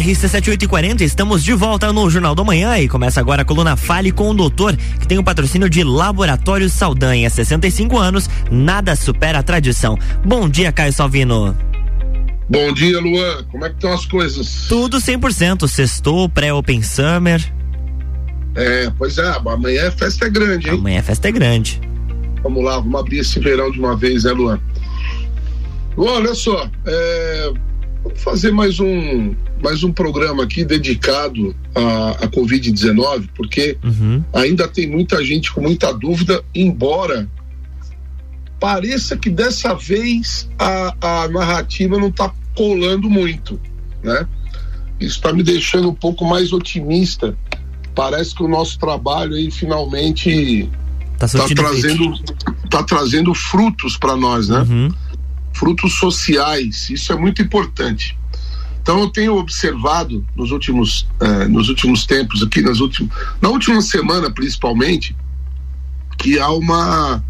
RC7840, estamos de volta no Jornal da Manhã e começa agora a coluna Fale com o Doutor, que tem o patrocínio de Laboratório Saldanha. 65 anos, nada supera a tradição. Bom dia, Caio Salvino. Bom dia, Luan. Como é que estão as coisas? Tudo 100%. Sextou, pré-Open Summer. É, pois é. Amanhã a festa é grande, hein? Amanhã a festa é grande. Vamos lá, vamos abrir esse verão de uma vez, né, Luan? Olha só, vamos fazer mais um programa aqui dedicado à Covid-19, porque ainda tem muita gente com muita dúvida, embora pareça que dessa vez a narrativa não está colando muito, né? Isso está me deixando um pouco mais otimista. Parece que o nosso trabalho aí finalmente está trazendo frutos para nós, né? Frutos sociais, isso é muito importante. Então eu tenho observado nos últimos tempos aqui, na última semana principalmente, que há uma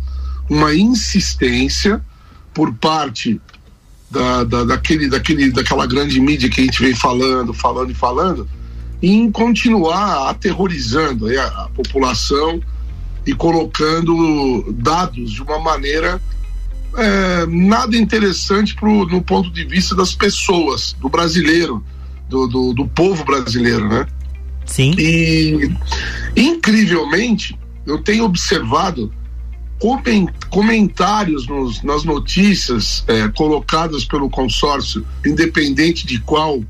insistência por parte daquela grande mídia que a gente vem falando em continuar aterrorizando aí a população e colocando dados de uma maneira nada interessante no ponto de vista das pessoas, do brasileiro, do povo brasileiro, né? Sim. E incrivelmente eu tenho observado comentários nas notícias colocadas pelo consórcio, independente de qual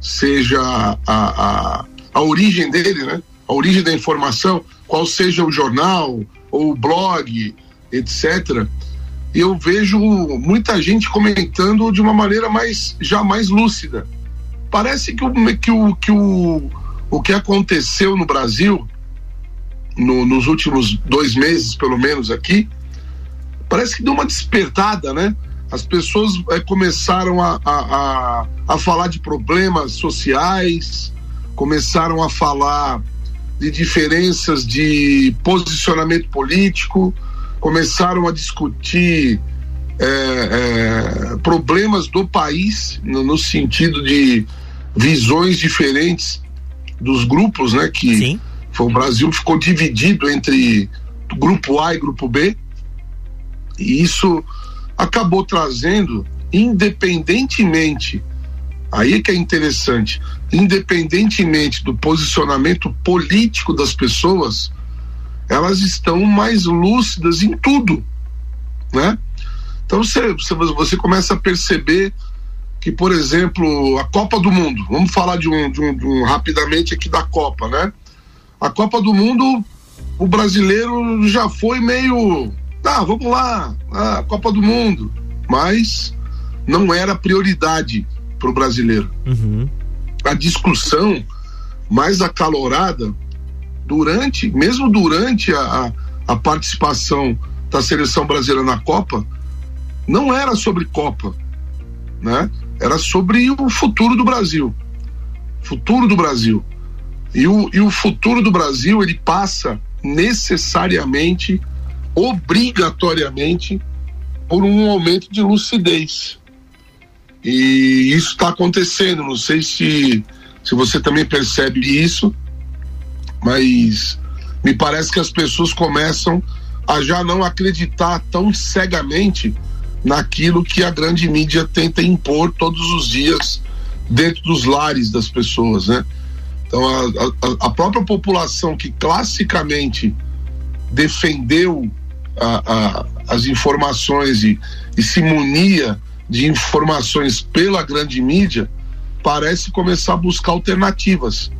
seja a origem dele, né? A origem da informação, qual seja o jornal ou o blog, etc. Eu vejo muita gente comentando de uma maneira já mais lúcida. Parece que o que aconteceu no Brasil nos últimos 2 meses, pelo menos aqui, parece que deu uma despertada, né? As pessoas começaram a falar de problemas sociais, começaram a falar de diferenças de posicionamento político, começaram a discutir problemas do país no sentido de visões diferentes dos grupos, né? Que Sim. Foi, o Brasil ficou dividido entre grupo A e grupo B, e isso acabou trazendo, independentemente, aí que é interessante, independentemente do posicionamento político das pessoas, elas estão mais lúcidas em tudo, né? Então você começa a perceber que, por exemplo, a Copa do Mundo, vamos falar de um rapidamente aqui da Copa, né? A Copa do Mundo, o brasileiro já foi meio, vamos lá, Copa do Mundo, mas não era prioridade pro brasileiro. A discussão mais acalorada durante a participação da seleção brasileira na Copa, não era sobre Copa, né? Era sobre o futuro do Brasil. E o futuro do Brasil, ele passa necessariamente, obrigatoriamente, por um aumento de lucidez. E isso está acontecendo. Não sei se você também percebe isso, mas me parece que as pessoas começam a já não acreditar tão cegamente naquilo que a grande mídia tenta impor todos os dias dentro dos lares das pessoas, né? Então a própria população que classicamente defendeu as informações e se munia de informações pela grande mídia, parece começar a buscar alternativas.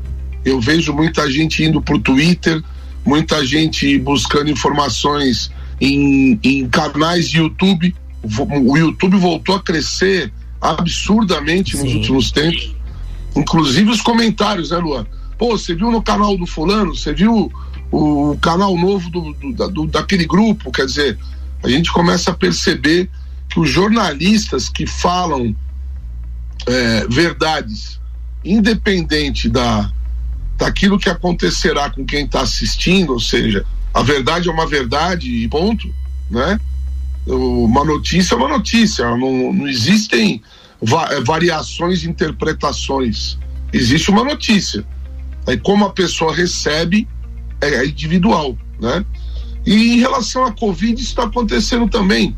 Eu vejo muita gente indo pro Twitter, muita gente buscando informações em canais de YouTube. O YouTube voltou a crescer absurdamente Sim. nos últimos tempos, inclusive os comentários, né, Luan? Pô, você viu no canal do fulano? Você viu o canal novo daquele grupo? Quer dizer, a gente começa a perceber que os jornalistas que falam verdades, independente daquilo que acontecerá com quem está assistindo, ou seja, a verdade é uma verdade e ponto, né? Uma notícia é uma notícia, não existem variações de interpretações, existe uma notícia. Aí como a pessoa recebe é individual, né? E em relação à Covid, isso está acontecendo também.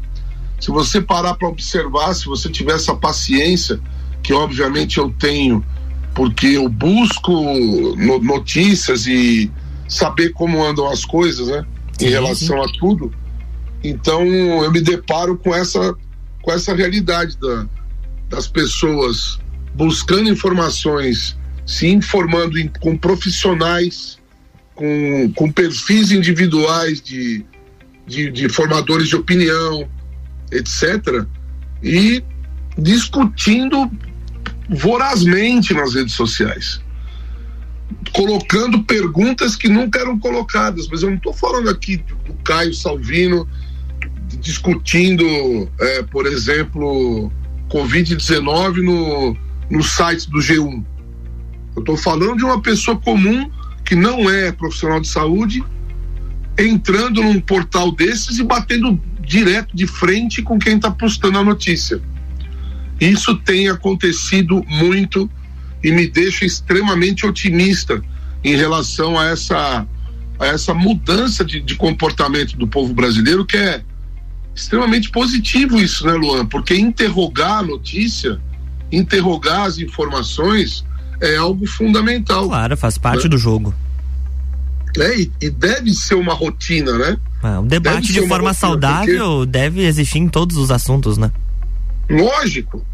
Se você parar para observar, se você tiver essa paciência, que obviamente eu tenho, porque eu busco notícias e saber como andam as coisas, né? Em relação a tudo. Então eu me deparo com essa realidade das pessoas buscando informações, se informando com profissionais, com perfis individuais de formadores de opinião, etc. E discutindo vorazmente nas redes sociais, colocando perguntas que nunca eram colocadas. Mas eu não estou falando aqui do Caio Salvino discutindo, por exemplo, Covid-19 no site do G1. Eu estou falando de uma pessoa comum que não é profissional de saúde entrando num portal desses e batendo direto de frente com quem está postando a notícia. Isso tem acontecido muito e me deixa extremamente otimista em relação a essa mudança de comportamento do povo brasileiro, que é extremamente positivo isso, né, Luan? Porque interrogar a notícia, interrogar as informações é algo fundamental. Claro, faz parte, né, do jogo. E deve ser uma rotina, né? Um debate de forma saudável, porque deve existir em todos os assuntos, né? Lógico.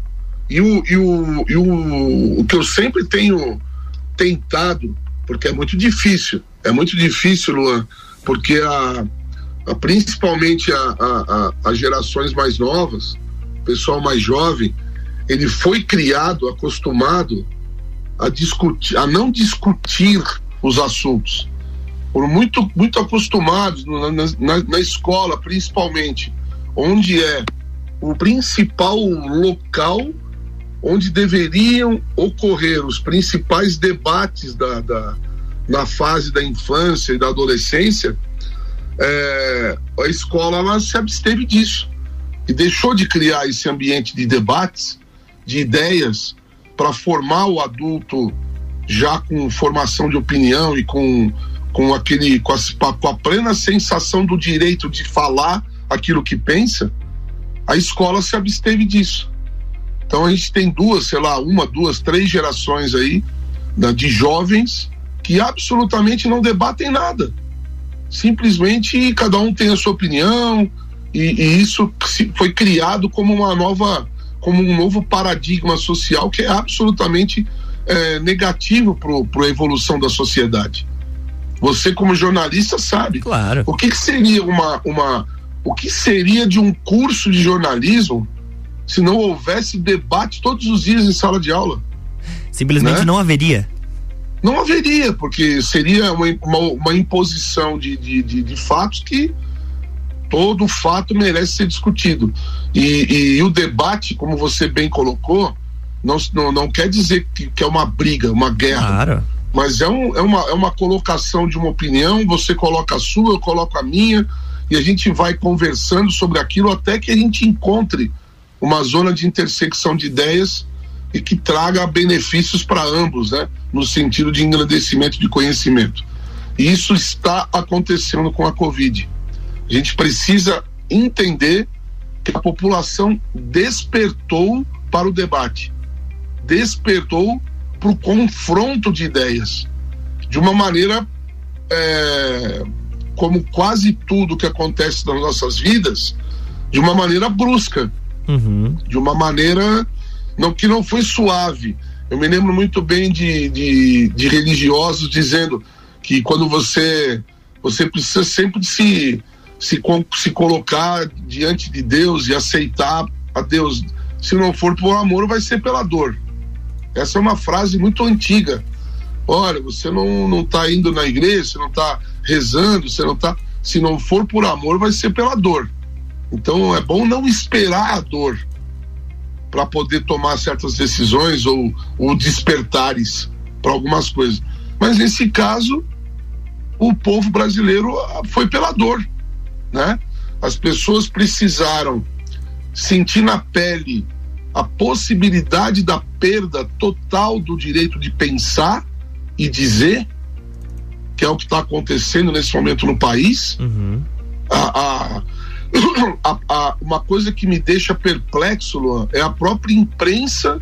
E o que eu sempre tenho tentado, porque é muito difícil, Luan, porque principalmente as gerações mais novas, o pessoal mais jovem, ele foi criado, acostumado a não discutir os assuntos. Foram muito acostumados na escola, principalmente, onde é o principal local onde deveriam ocorrer os principais debates na fase da infância e da adolescência. A escola, ela se absteve disso e deixou de criar esse ambiente de debates, de ideias, para formar o adulto já com formação de opinião e com a plena sensação do direito de falar aquilo que pensa. A escola se absteve disso. Então a gente tem três gerações aí de jovens que absolutamente não debatem nada. Simplesmente cada um tem a sua opinião e isso foi criado como um novo paradigma social que é absolutamente negativo para a evolução da sociedade. Você como jornalista sabe. Claro. O que seria o que seria de um curso de jornalismo se não houvesse debate todos os dias em sala de aula? Simplesmente, né? Não haveria. Não haveria, porque seria uma imposição de fatos, que todo fato merece ser discutido. E o debate, como você bem colocou, não quer dizer que é uma briga, uma guerra. Claro. Mas é uma colocação de uma opinião, você coloca a sua, eu coloco a minha, e a gente vai conversando sobre aquilo até que a gente encontre uma zona de intersecção de ideias e que traga benefícios para ambos, né? No sentido de engrandecimento de conhecimento. E isso está acontecendo com a Covid. A gente precisa entender que a população despertou para o debate, despertou para o confronto de ideias, de uma maneira como quase tudo que acontece nas nossas vidas, de uma maneira brusca, de uma maneira que não foi suave. Eu me lembro muito bem de religiosos dizendo que quando você precisa sempre de se colocar diante de Deus e aceitar a Deus. Se não for por amor, vai ser pela dor. Essa é uma frase muito antiga. Olha, você não está indo na igreja, você não está rezando, você não está. Se não for por amor, vai ser pela dor. Então é bom não esperar a dor para poder tomar certas decisões ou despertares para algumas coisas. Mas nesse caso, o povo brasileiro foi pela dor, né? As pessoas precisaram sentir na pele a possibilidade da perda total do direito de pensar e dizer, que é o que está acontecendo nesse momento no país. Uhum. Uma coisa que me deixa perplexo, Luan, é a própria imprensa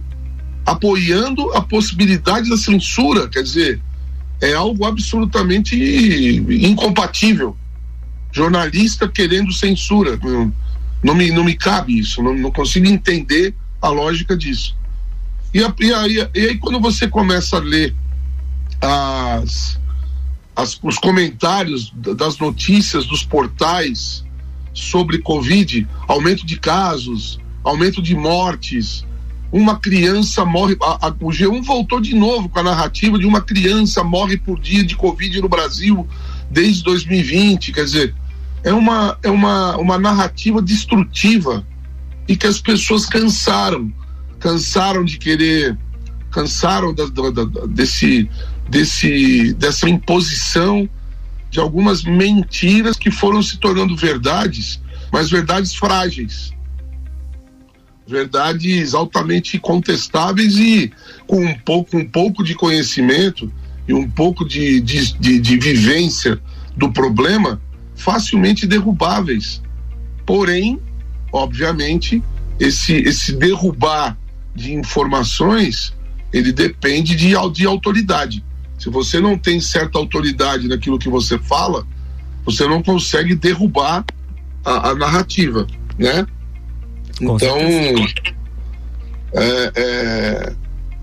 apoiando a possibilidade da censura. Quer dizer, é algo absolutamente incompatível. Jornalista querendo censura. Não me cabe isso, não consigo entender a lógica disso. E aí quando você começa a ler os comentários das notícias dos portais sobre Covid, aumento de casos, aumento de mortes, uma criança morre, o G1 voltou de novo com a narrativa de uma criança morre por dia de Covid no Brasil desde 2020, quer dizer, é uma narrativa destrutiva e que as pessoas cansaram de querer, dessa imposição de algumas mentiras que foram se tornando verdades, mas verdades frágeis, verdades altamente contestáveis, e com um pouco de conhecimento e um pouco de vivência do problema, facilmente derrubáveis. Porém, obviamente, esse derrubar de informações, ele depende de autoridade. Se você não tem certa autoridade naquilo que você fala, você não consegue derrubar a narrativa, né? Então,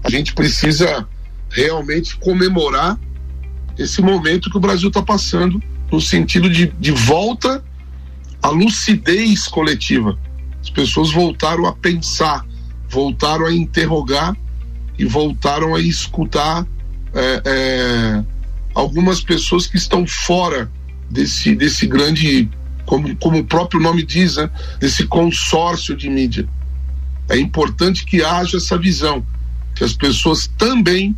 a gente precisa realmente comemorar esse momento que o Brasil está passando, no sentido de volta à lucidez coletiva. As pessoas voltaram a pensar, voltaram a interrogar e voltaram a escutar algumas pessoas que estão fora desse grande, como o próprio nome diz, né, desse consórcio de mídia. É importante que haja essa visão, que as pessoas também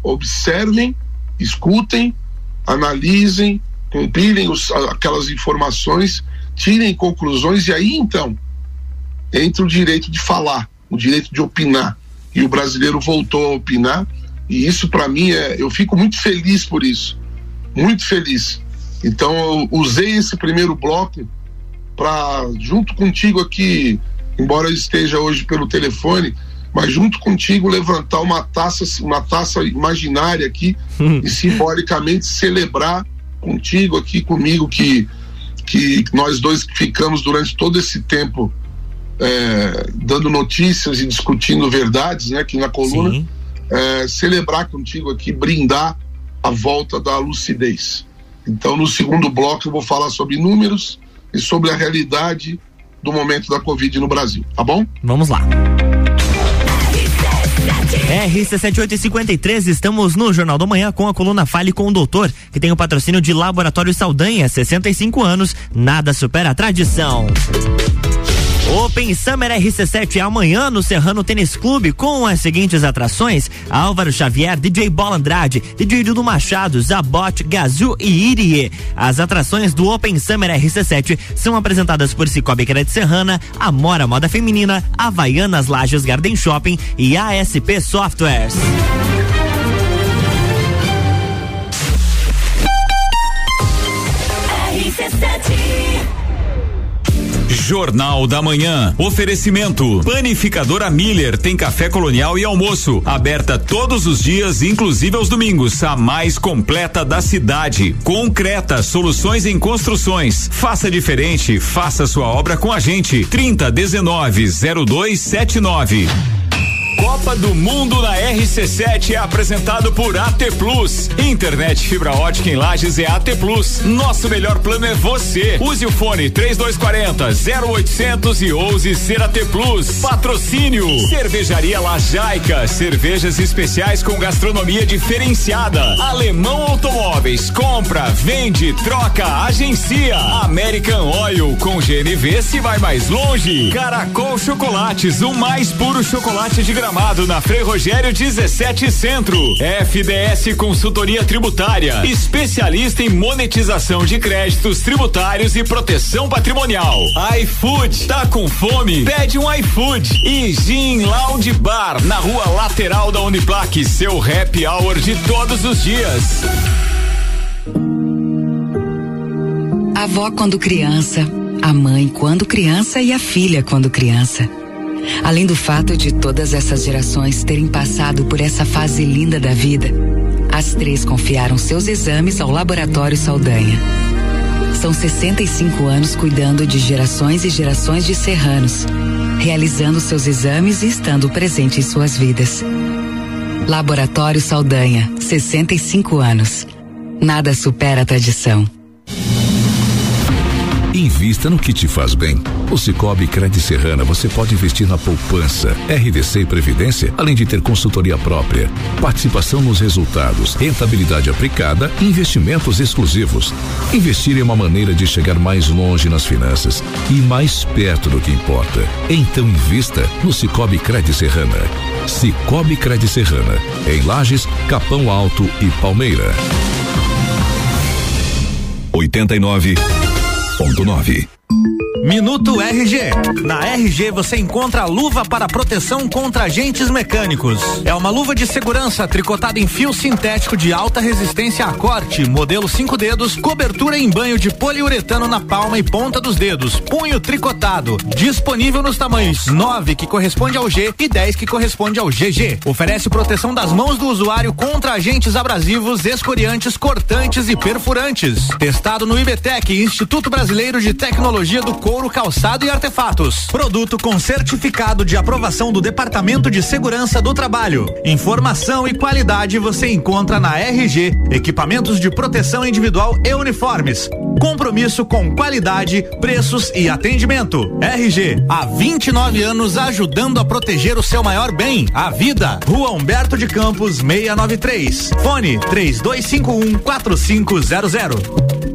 observem, escutem, analisem, compilem aquelas informações, tirem conclusões, e aí então entra o direito de falar, o direito de opinar. E o brasileiro voltou a opinar, e isso para mim eu fico muito feliz por isso, muito feliz. Então eu usei esse primeiro bloco para, junto contigo aqui, embora eu esteja hoje pelo telefone, mas junto contigo levantar uma taça imaginária aqui e simbolicamente celebrar contigo aqui, comigo, que nós dois ficamos durante todo esse tempo dando notícias e discutindo verdades, né, aqui na coluna, celebrar contigo aqui, brindar a volta da lucidez. Então, no segundo bloco eu vou falar sobre números e sobre a realidade do momento da Covid no Brasil, tá bom? Vamos lá. RC7853, estamos no Jornal da Manhã com a coluna Fale com o Doutor, que tem o patrocínio de Laboratório Saldanha, 65 anos, nada supera a tradição. Open Summer RC7 amanhã no Serrano Tênis Clube, com as seguintes atrações: Álvaro Xavier, DJ Bola Andrade, DJ Dudu Machado, Zabot, Gazú e Irie. As atrações do Open Summer RC7 são apresentadas por Sicoob Credi Serrana, Amora Moda Feminina, Havaianas Lajes Garden Shopping e ASP Softwares. Jornal da Manhã. Oferecimento: Panificadora Miller tem café colonial e almoço, aberta todos os dias, inclusive aos domingos, a mais completa da cidade. Concreta, soluções em construções. Faça diferente, faça sua obra com a gente. 3019-0279. Copa do Mundo na RC7 é apresentado por AT Plus. Internet fibra ótica em Lages é AT Plus. Nosso melhor plano é você. Use o fone 3240-0800 e ouse ser AT Plus. Patrocínio: Cervejaria Lajaica, cervejas especiais com gastronomia diferenciada. Alemão Automóveis, compra, vende, troca, agencia. American Oil, com GNV se vai mais longe. Caracol Chocolates, o mais puro chocolate de Gramado localizado na Frei Rogério 17 Centro. FDS Consultoria Tributária, especialista em monetização de créditos tributários e proteção patrimonial. iFood, tá com fome? Pede um iFood. E Gin Lounge Bar, na rua lateral da Uniplac, seu happy hour de todos os dias. A avó quando criança, a mãe quando criança e a filha quando criança. Além do fato de todas essas gerações terem passado por essa fase linda da vida, as três confiaram seus exames ao Laboratório Saldanha. São 65 anos cuidando de gerações e gerações de serranos, realizando seus exames e estando presente em suas vidas. Laboratório Saldanha, 65 anos. Nada supera a tradição. Invista no que te faz bem. O Sicoob Credi Serrana você pode investir na poupança, RDC e Previdência, além de ter consultoria própria, participação nos resultados, rentabilidade aplicada e investimentos exclusivos. Investir é uma maneira de chegar mais longe nas finanças e mais perto do que importa. Então invista no Sicoob Credi Serrana. Sicoob Credi Serrana, em Lages, Capão Alto e Palmeira. 89.9 Minuto RG. Na RG você encontra a luva para proteção contra agentes mecânicos. É uma luva de segurança tricotada em fio sintético de alta resistência a corte, modelo 5 dedos, cobertura em banho de poliuretano na palma e ponta dos dedos, punho tricotado. Disponível nos tamanhos 9, que corresponde ao G, e 10, que corresponde ao GG. Oferece proteção das mãos do usuário contra agentes abrasivos, escoriantes, cortantes e perfurantes. Testado no IBTEC, Instituto Brasileiro de Tecnologia do Corpo, Ouro, calçado e artefatos. Produto com certificado de aprovação do Departamento de Segurança do Trabalho. Informação e qualidade você encontra na RG. Equipamentos de proteção individual e uniformes. Compromisso com qualidade, preços e atendimento. RG, há 29 anos ajudando a proteger o seu maior bem, a vida. Rua Humberto de Campos, 693. Fone 3251-4500.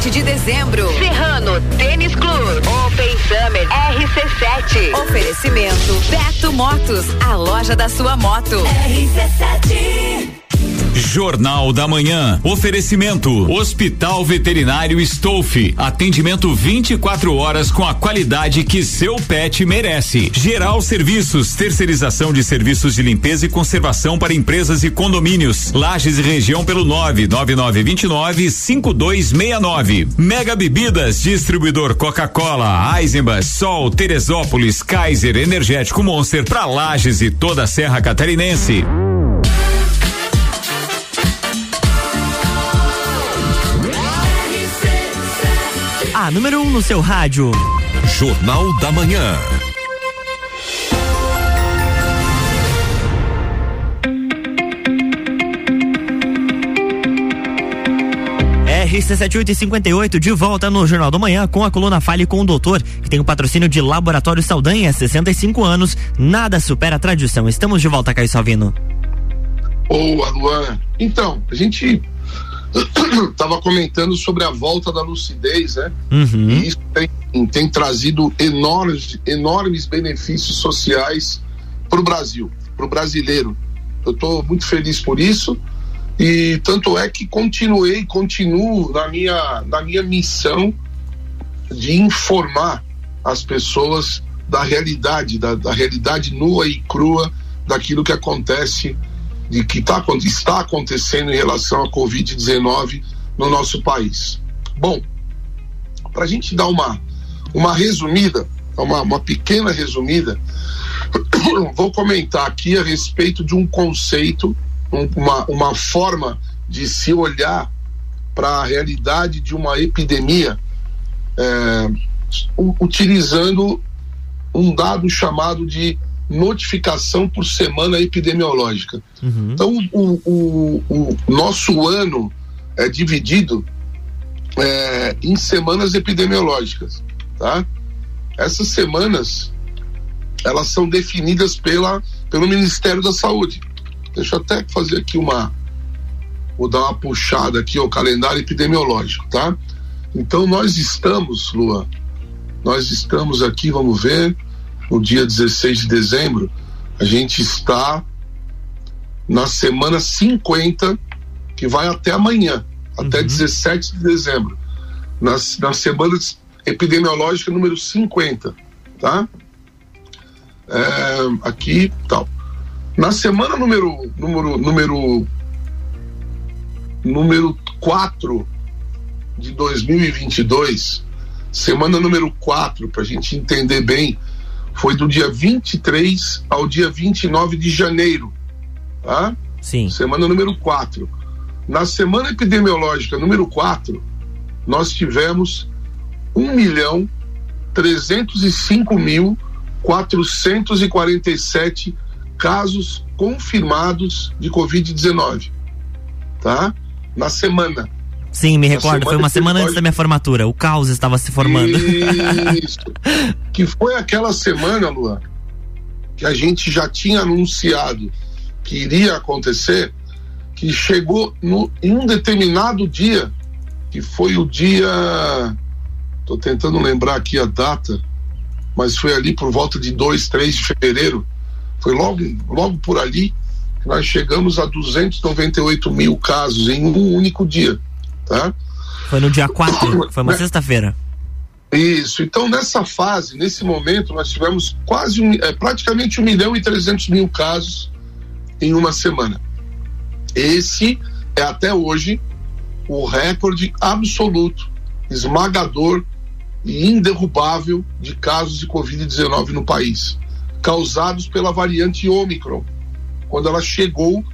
7 de dezembro, Serrano Tênis Clube, Open Summer RC7. Oferecimento Beto Motos, a loja da sua moto. RC7. Jornal da Manhã. Oferecimento Hospital Veterinário Stoff. Atendimento 24 horas com a qualidade que seu pet merece. Geral Serviços, terceirização de serviços de limpeza e conservação para empresas e condomínios. Lages e região pelo 99929-5269. Mega Bebidas, distribuidor Coca-Cola, Eisenbahn, Sol, Teresópolis, Kaiser, Energético Monster para Lages e toda a Serra Catarinense. A número 1 no seu rádio. Jornal da Manhã. RC7858 de volta no Jornal da Manhã com a coluna Fale com o Doutor, que tem o patrocínio de Laboratório Saldanha, 65 anos, nada supera a tradição. Estamos de volta, Caio Salvino. Boa, Luan. Então, a gente estava comentando sobre a volta da lucidez, né? Uhum. E isso tem trazido enormes benefícios sociais para o Brasil, para o brasileiro. Eu estou muito feliz por isso e tanto é que continuo na minha missão de informar as pessoas da realidade, da realidade nua e crua daquilo que acontece, de que está acontecendo em relação à Covid-19 no nosso país. Bom, para a gente dar uma resumida, uma pequena resumida, vou comentar aqui a respeito de um conceito, uma forma de se olhar para a realidade de uma epidemia, utilizando um dado chamado de notificação por semana epidemiológica. Uhum. Então o nosso ano é dividido em semanas epidemiológicas, tá? Essas semanas elas são definidas pelo Ministério da Saúde. Deixa eu até fazer aqui vou dar uma puxada aqui ao calendário epidemiológico, tá? Então nós estamos, Lua, aqui, vamos ver, no dia 16 de dezembro, a gente está na semana 50, que vai até amanhã, até 17 de dezembro, na semana epidemiológica número 50, tá? Aqui, tal. Na semana número 4 de 2022, semana número 4, para a gente entender bem, foi do dia 23 ao dia 29 de janeiro, tá? Sim. Semana número 4. Na semana epidemiológica número 4, nós tivemos 1.305.447 casos confirmados de Covid-19, tá? Na semana. Sim, me recordo, foi uma semana antes da minha formatura, o caos estava se formando. Isso, que foi aquela semana, Luan, que a gente já tinha anunciado que iria acontecer, que chegou em um determinado dia, que foi o dia, tô tentando lembrar aqui a data, mas foi ali por volta de 2, 3 de fevereiro, foi logo por ali que nós chegamos a 298 mil casos em um único dia, tá? Foi no dia 4, foi uma sexta-feira. Isso, então nessa fase, nesse momento, nós tivemos praticamente 1.300.000 casos em uma semana. Esse é até hoje o recorde absoluto, esmagador e inderrubável de casos de Covid-19 no país, causados pela variante Ômicron, quando ela chegou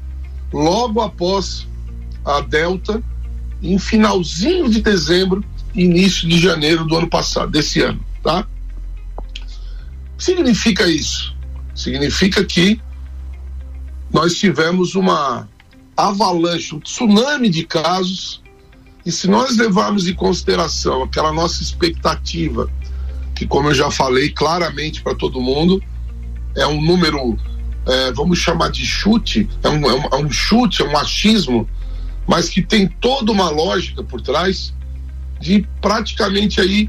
logo após a Delta, em finalzinho de dezembro, início de janeiro do ano passado, desse ano, tá? Significa isso? Significa que nós tivemos uma avalanche, um tsunami de casos, e se nós levarmos em consideração aquela nossa expectativa, que como eu já falei claramente para todo mundo, é um número, vamos chamar de chute, é um chute, é um achismo, mas que tem toda uma lógica por trás, de praticamente aí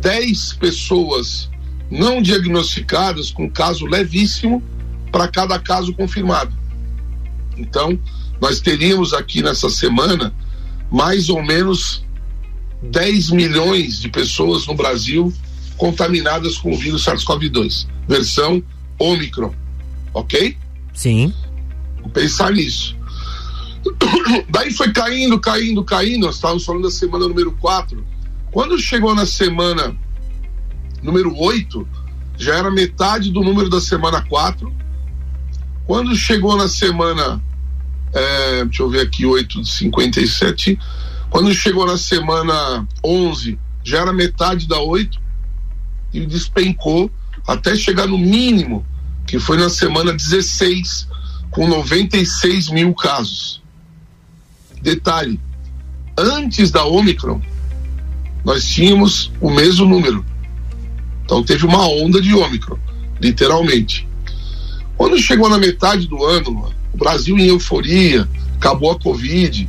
10 pessoas não diagnosticadas com caso levíssimo para cada caso confirmado. Então nós teríamos aqui nessa semana mais ou menos 10 milhões de pessoas no Brasil contaminadas com o vírus SARS-CoV-2, versão Ômicron, ok? Sim. Vou pensar nisso. Daí foi caindo, nós estávamos falando da semana número 4. Quando chegou na semana número 8, já era metade do número da semana 4. Quando chegou na semana... deixa eu ver aqui, 8 de 57. Quando chegou na semana 11, já era metade da 8 e despencou até chegar no mínimo, que foi na semana 16, com 96 mil casos. Detalhe: antes da Ômicron, nós tínhamos o mesmo número. Então teve uma onda de Ômicron, literalmente. Quando chegou na metade do ano, mano, Brasil em euforia, acabou a Covid,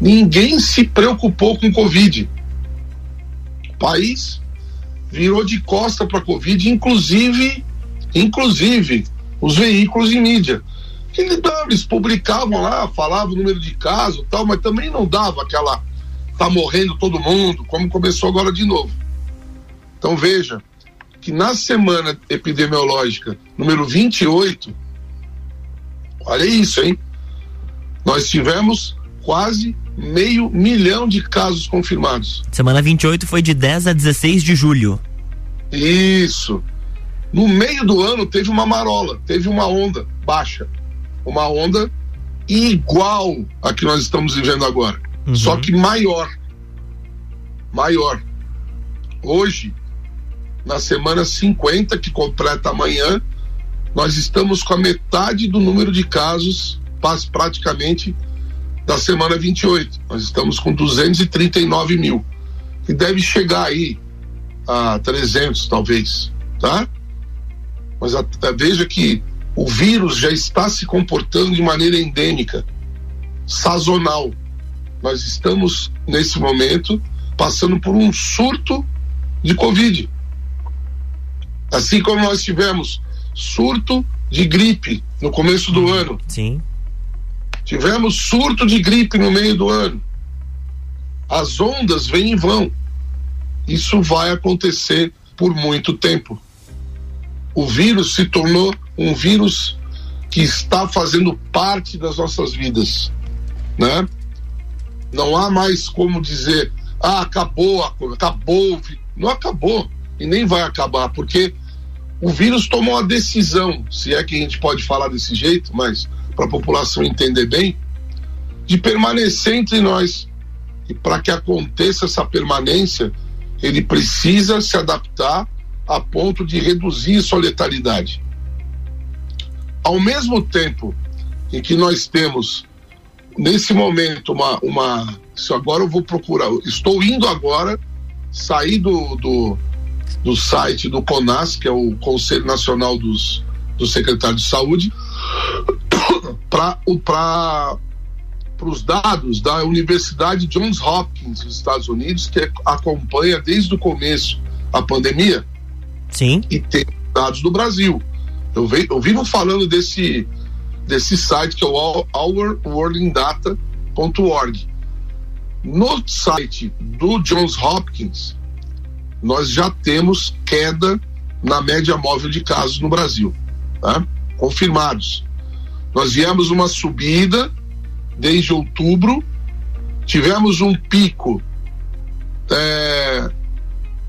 ninguém se preocupou com Covid, o país virou de costa para a Covid, inclusive os veículos de mídia, eles publicavam lá, falavam o número de casos, tal, mas também não dava aquela tá morrendo todo mundo, como começou agora de novo. Então veja que na semana epidemiológica número 28, olha isso, hein? Nós tivemos quase 500 mil de casos confirmados. Semana 28 foi de 10 a 16 de julho. Isso. No meio do ano teve uma marola, teve uma onda baixa. Uma onda igual a que nós estamos vivendo agora. Uhum. Só que maior. Maior. Hoje, na semana 50, que completa amanhã, nós estamos com a metade do número de casos, praticamente, da semana 28. Nós estamos com 239 mil, que deve chegar aí a 300, talvez, tá? Mas veja que o vírus já está se comportando de maneira endêmica, sazonal. Nós estamos, nesse momento, passando por um surto de Covid. Assim como nós tivemos surto de gripe no começo do ano. Sim. Tivemos surto de gripe no meio do ano. As ondas vêm e vão. Isso vai acontecer por muito tempo. O vírus se tornou um vírus que está fazendo parte das nossas vidas, né? Não há mais como dizer, acabou, não acabou e nem vai acabar, porque o vírus tomou a decisão, se é que a gente pode falar desse jeito, mas para a população entender bem, de permanecer entre nós. E para que aconteça essa permanência, ele precisa se adaptar a ponto de reduzir sua letalidade. Ao mesmo tempo em que nós temos nesse momento se agora eu vou procurar, estou indo agora sair do site do CONAS, que é o Conselho Nacional dos Secretários de Saúde, para os dados da Universidade Johns Hopkins dos Estados Unidos, que acompanha desde o começo a pandemia. Sim. E tem dados do Brasil. Eu vivo falando desse site, que é o ourworldindata.org. No site do Johns Hopkins, nós já temos queda na média móvel de casos no Brasil, tá? Confirmados. Nós viemos uma subida desde outubro, tivemos um pico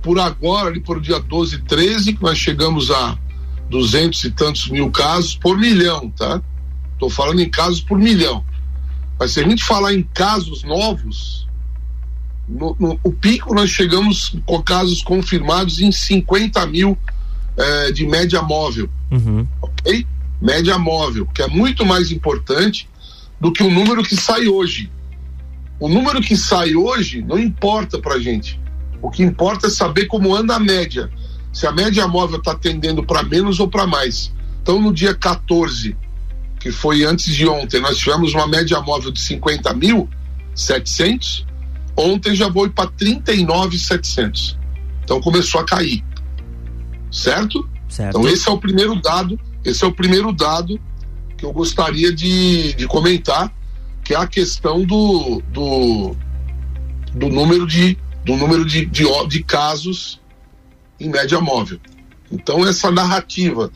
por agora, ali por dia 12, 13, que nós chegamos a 200 e tantos mil casos por milhão, tá? Tô falando em casos por milhão. Mas se a gente falar em casos novos, o pico nós chegamos com casos confirmados em 50 mil de média móvel. Uhum. Ok? Média móvel, que é muito mais importante do que o número que sai hoje. O número que sai hoje não importa pra gente. O que importa é saber como anda a média. Se a média móvel está tendendo para menos ou para mais. Então, no dia 14, que foi antes de ontem, nós tivemos uma média móvel de 50.700. Ontem já foi para 39.700. Então, começou a cair. Certo? Então, esse é o primeiro dado que eu gostaria de comentar, que é a questão do número de casos em média móvel. Então essa narrativa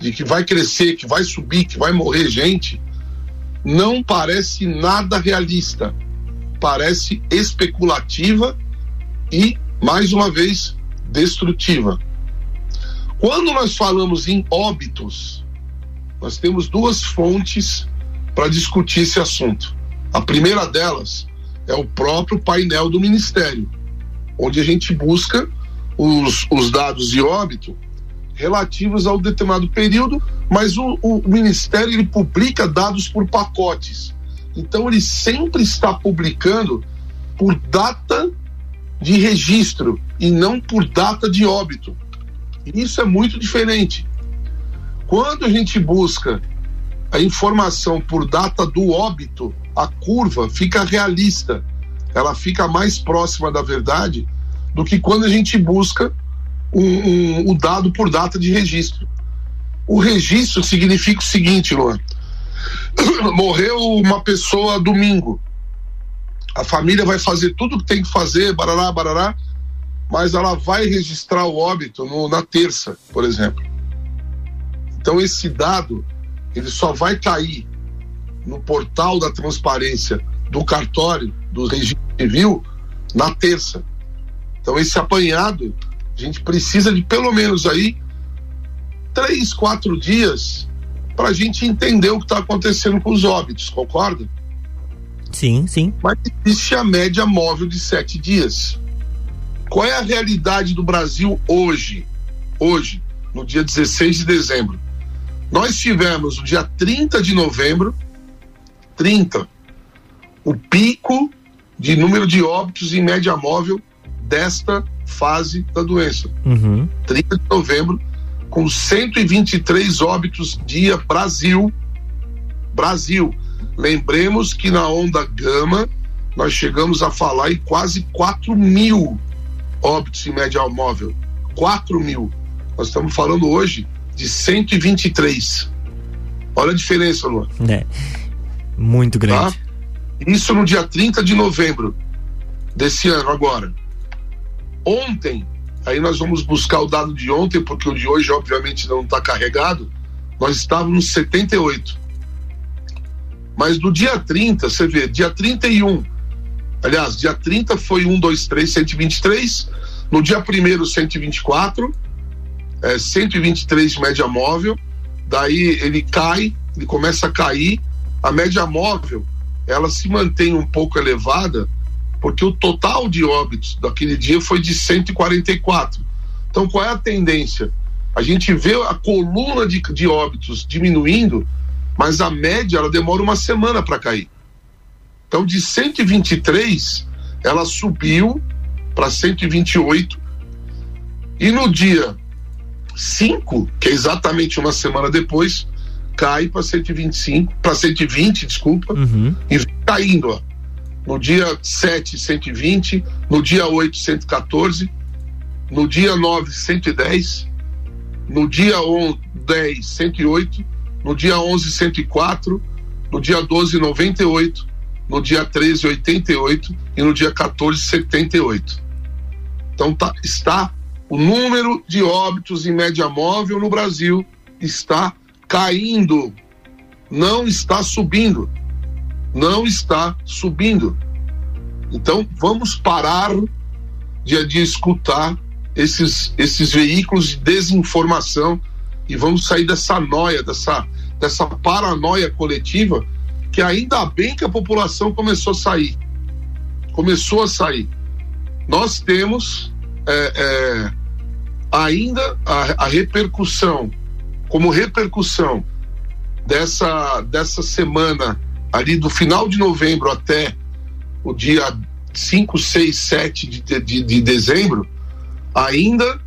de que vai crescer, que vai subir, que vai morrer gente, não parece nada realista, parece especulativa e, mais uma vez, destrutiva. Quando nós falamos em óbitos, nós temos duas fontes para discutir esse assunto. A primeira delas é o próprio painel do Ministério, onde a gente busca os dados de óbito relativos a um determinado período, mas o Ministério ele publica dados por pacotes. Então ele sempre está publicando por data de registro e não por data de óbito. E isso é muito diferente. Quando a gente busca a informação por data do óbito, a curva fica realista, ela fica mais próxima da verdade do que quando a gente busca o dado por data de registro. O registro significa o seguinte, Luan: morreu uma pessoa domingo, a família vai fazer tudo o que tem que fazer, barará, mas ela vai registrar o óbito na terça, por exemplo. Então esse dado, ele só vai cair no portal da transparência do cartório, do registro civil, na terça. Então esse apanhado, a gente precisa de pelo menos aí 3-4 dias para a gente entender o que está acontecendo com os óbitos, concorda? Sim. Mas existe a média móvel de 7 dias. Qual é a realidade do Brasil hoje? Hoje, no dia 16 de dezembro. Nós tivemos no dia 30 de novembro, o pico de número de óbitos em média móvel desta fase da doença. Uhum. 30 de novembro, com 123 óbitos dia Brasil. Lembremos que na onda gama nós chegamos a falar em quase 4 mil óbitos em média móvel. 4 mil. Nós estamos falando hoje de 123. Olha a diferença, Luan. É. Muito grande. Tá? Isso no dia 30 de novembro desse ano agora. Ontem, aí nós vamos buscar o dado de ontem, porque o de hoje obviamente não está carregado, nós estávamos 78. Mas do dia 30, você vê, dia 31, aliás, dia 30 foi 1, 2, 3, 123, no dia 1º 124, 123 de média móvel, daí ele cai, ele começa a cair, a média móvel ela se mantém um pouco elevada, porque o total de óbitos daquele dia foi de 144. Então, qual é a tendência? A gente vê a coluna de óbitos diminuindo, mas a média ela demora uma semana para cair. Então, de 123, ela subiu para 128. E no dia 5, que é exatamente uma semana depois, cai para 120, desculpa, uhum. E vem caindo, ó. No dia 7, 120, no dia 8, 114, no dia 9, 110, no dia 10, 108, no dia 11, 104, no dia 12, 98, no dia 13, 88 e no dia 14, 78. Então está o número de óbitos em média móvel no Brasil está caindo, não está subindo. Não está subindo. Então vamos parar de escutar esses veículos de desinformação e vamos sair dessa noia, dessa paranoia coletiva, que ainda bem que a população começou a sair. Nós temos ainda a repercussão, como repercussão dessa semana ali do final de novembro até o dia 5, 6, 7 de dezembro, ainda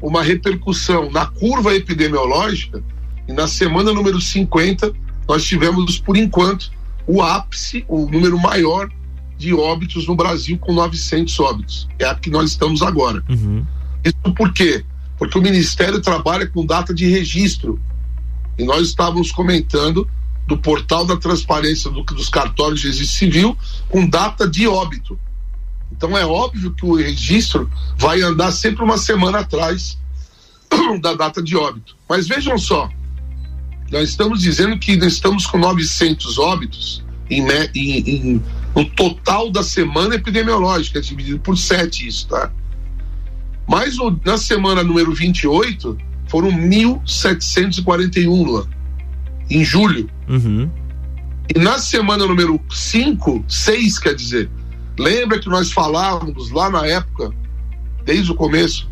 uma repercussão na curva epidemiológica, e na semana número 50 nós tivemos, por enquanto, o ápice, o número maior de óbitos no Brasil, com 900 óbitos, é a que nós estamos agora. Uhum. Isso por quê? Porque o Ministério trabalha com data de registro, e nós estávamos comentando do portal da transparência dos cartórios de registro civil com data de óbito. Então é óbvio que o registro vai andar sempre uma semana atrás da data de óbito. Mas vejam só, nós estamos dizendo que nós estamos com 900 óbitos no total da semana epidemiológica, dividido por 7 isso, tá? Mas na semana número 28 foram 1.741, Luan, em julho. Uhum. E na semana número 6, quer dizer, lembra que nós falávamos lá na época, desde o começo,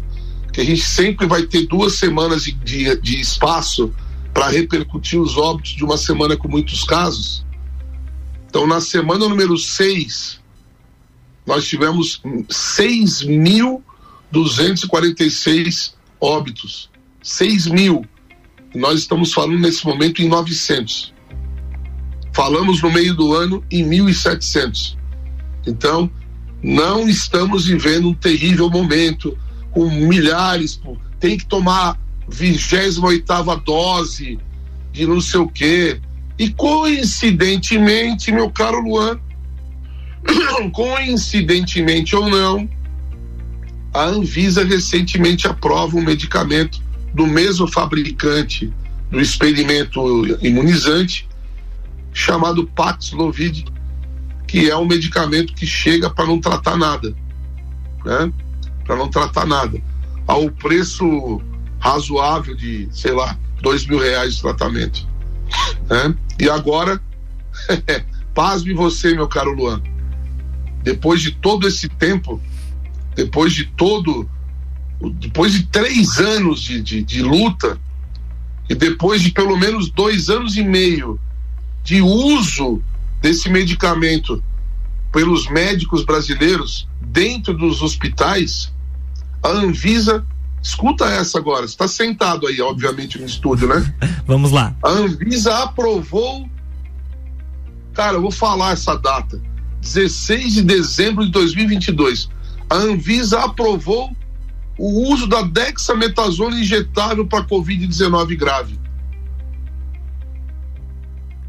que a gente sempre vai ter 2 semanas de espaço para repercutir os óbitos de uma semana com muitos casos. Então na semana número 6 nós tivemos 6.246 óbitos, 6.000. Nós estamos falando nesse momento em 900. Falamos no meio do ano em 1.700. Então, não estamos vivendo um terrível momento com milhares, tem que tomar 28ª dose de não sei o quê. E coincidentemente, meu caro Luan, coincidentemente ou não, a Anvisa recentemente aprova um medicamento do mesmo fabricante do experimento imunizante, chamado Paxlovid, que é um medicamento que chega para não tratar nada, né? Para não tratar nada, ao preço razoável de, sei lá, R$2.000 de tratamento, né? E agora pasme você, meu caro Luan, depois de todo esse tempo, depois de 3 anos de luta, e depois de pelo menos 2 anos e meio de uso desse medicamento pelos médicos brasileiros dentro dos hospitais, a Anvisa, escuta essa agora, você está sentado aí, obviamente, no estúdio, né? Vamos lá. A Anvisa aprovou, cara, eu vou falar essa data, 16 de dezembro de 2022, a Anvisa aprovou o uso da dexametasona injetável para Covid-19 grave.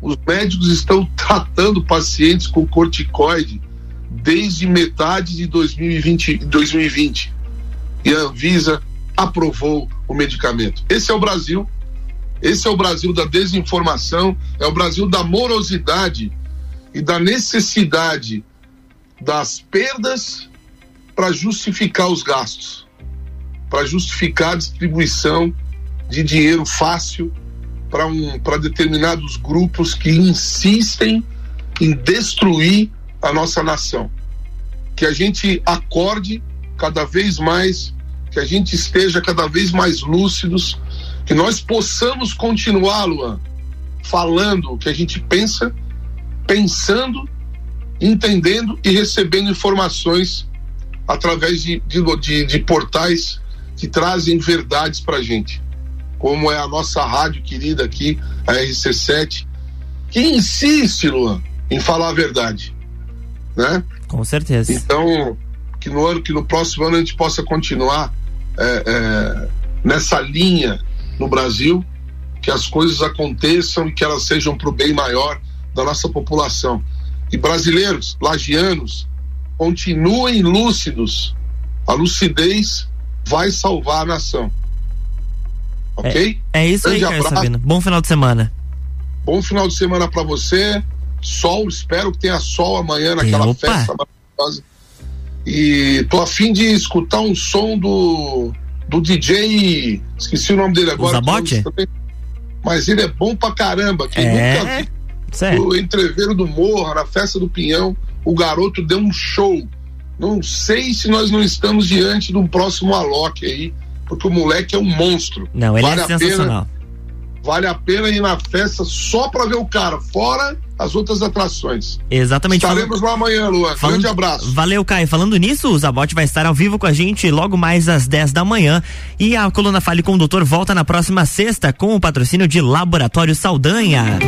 Os médicos estão tratando pacientes com corticoide desde metade de 2020. E a Anvisa aprovou o medicamento. Esse é o Brasil. Esse é o Brasil da desinformação, é o Brasil da morosidade e da necessidade das perdas para justificar os gastos, para justificar a distribuição de dinheiro fácil para determinados grupos que insistem em destruir a nossa nação. Que a gente acorde cada vez mais, que a gente esteja cada vez mais lúcidos, que nós possamos continuar, Luan, falando o que a gente pensa, pensando, entendendo e recebendo informações através de portais que trazem verdades pra gente, como é a nossa rádio querida aqui, a RC7, que insiste, Luan, em falar a verdade, né? Com certeza. Então, que no próximo ano a gente possa continuar nessa linha no Brasil, que as coisas aconteçam e que elas sejam para o bem maior da nossa população. E brasileiros, lagianos, continuem lúcidos. A lucidez vai salvar a nação. Ok? É isso aí, Carlos Sabino. Bom final de semana. Bom final de semana para você. Sol, espero que tenha sol amanhã naquela festa maravilhosa. E tô a fim de escutar um som do DJ, esqueci o nome dele agora. Zabote? Mas ele é bom pra caramba. Quem nunca viu o Entreveiro do Morro, na Festa do Pinhão, o garoto deu um show. Não sei se nós não estamos diante de um próximo Alok aí, porque o moleque é um monstro. Não, ele é sensacional. Vale a pena ir na festa só pra ver o cara, fora as outras atrações. Exatamente. Estaremos lá amanhã, Luan. Grande abraço. Valeu, Caio. Falando nisso, o Zabote vai estar ao vivo com a gente logo mais às 10 da manhã. E a coluna Fale com o Doutor volta na próxima sexta com o patrocínio de Laboratório Saldanha.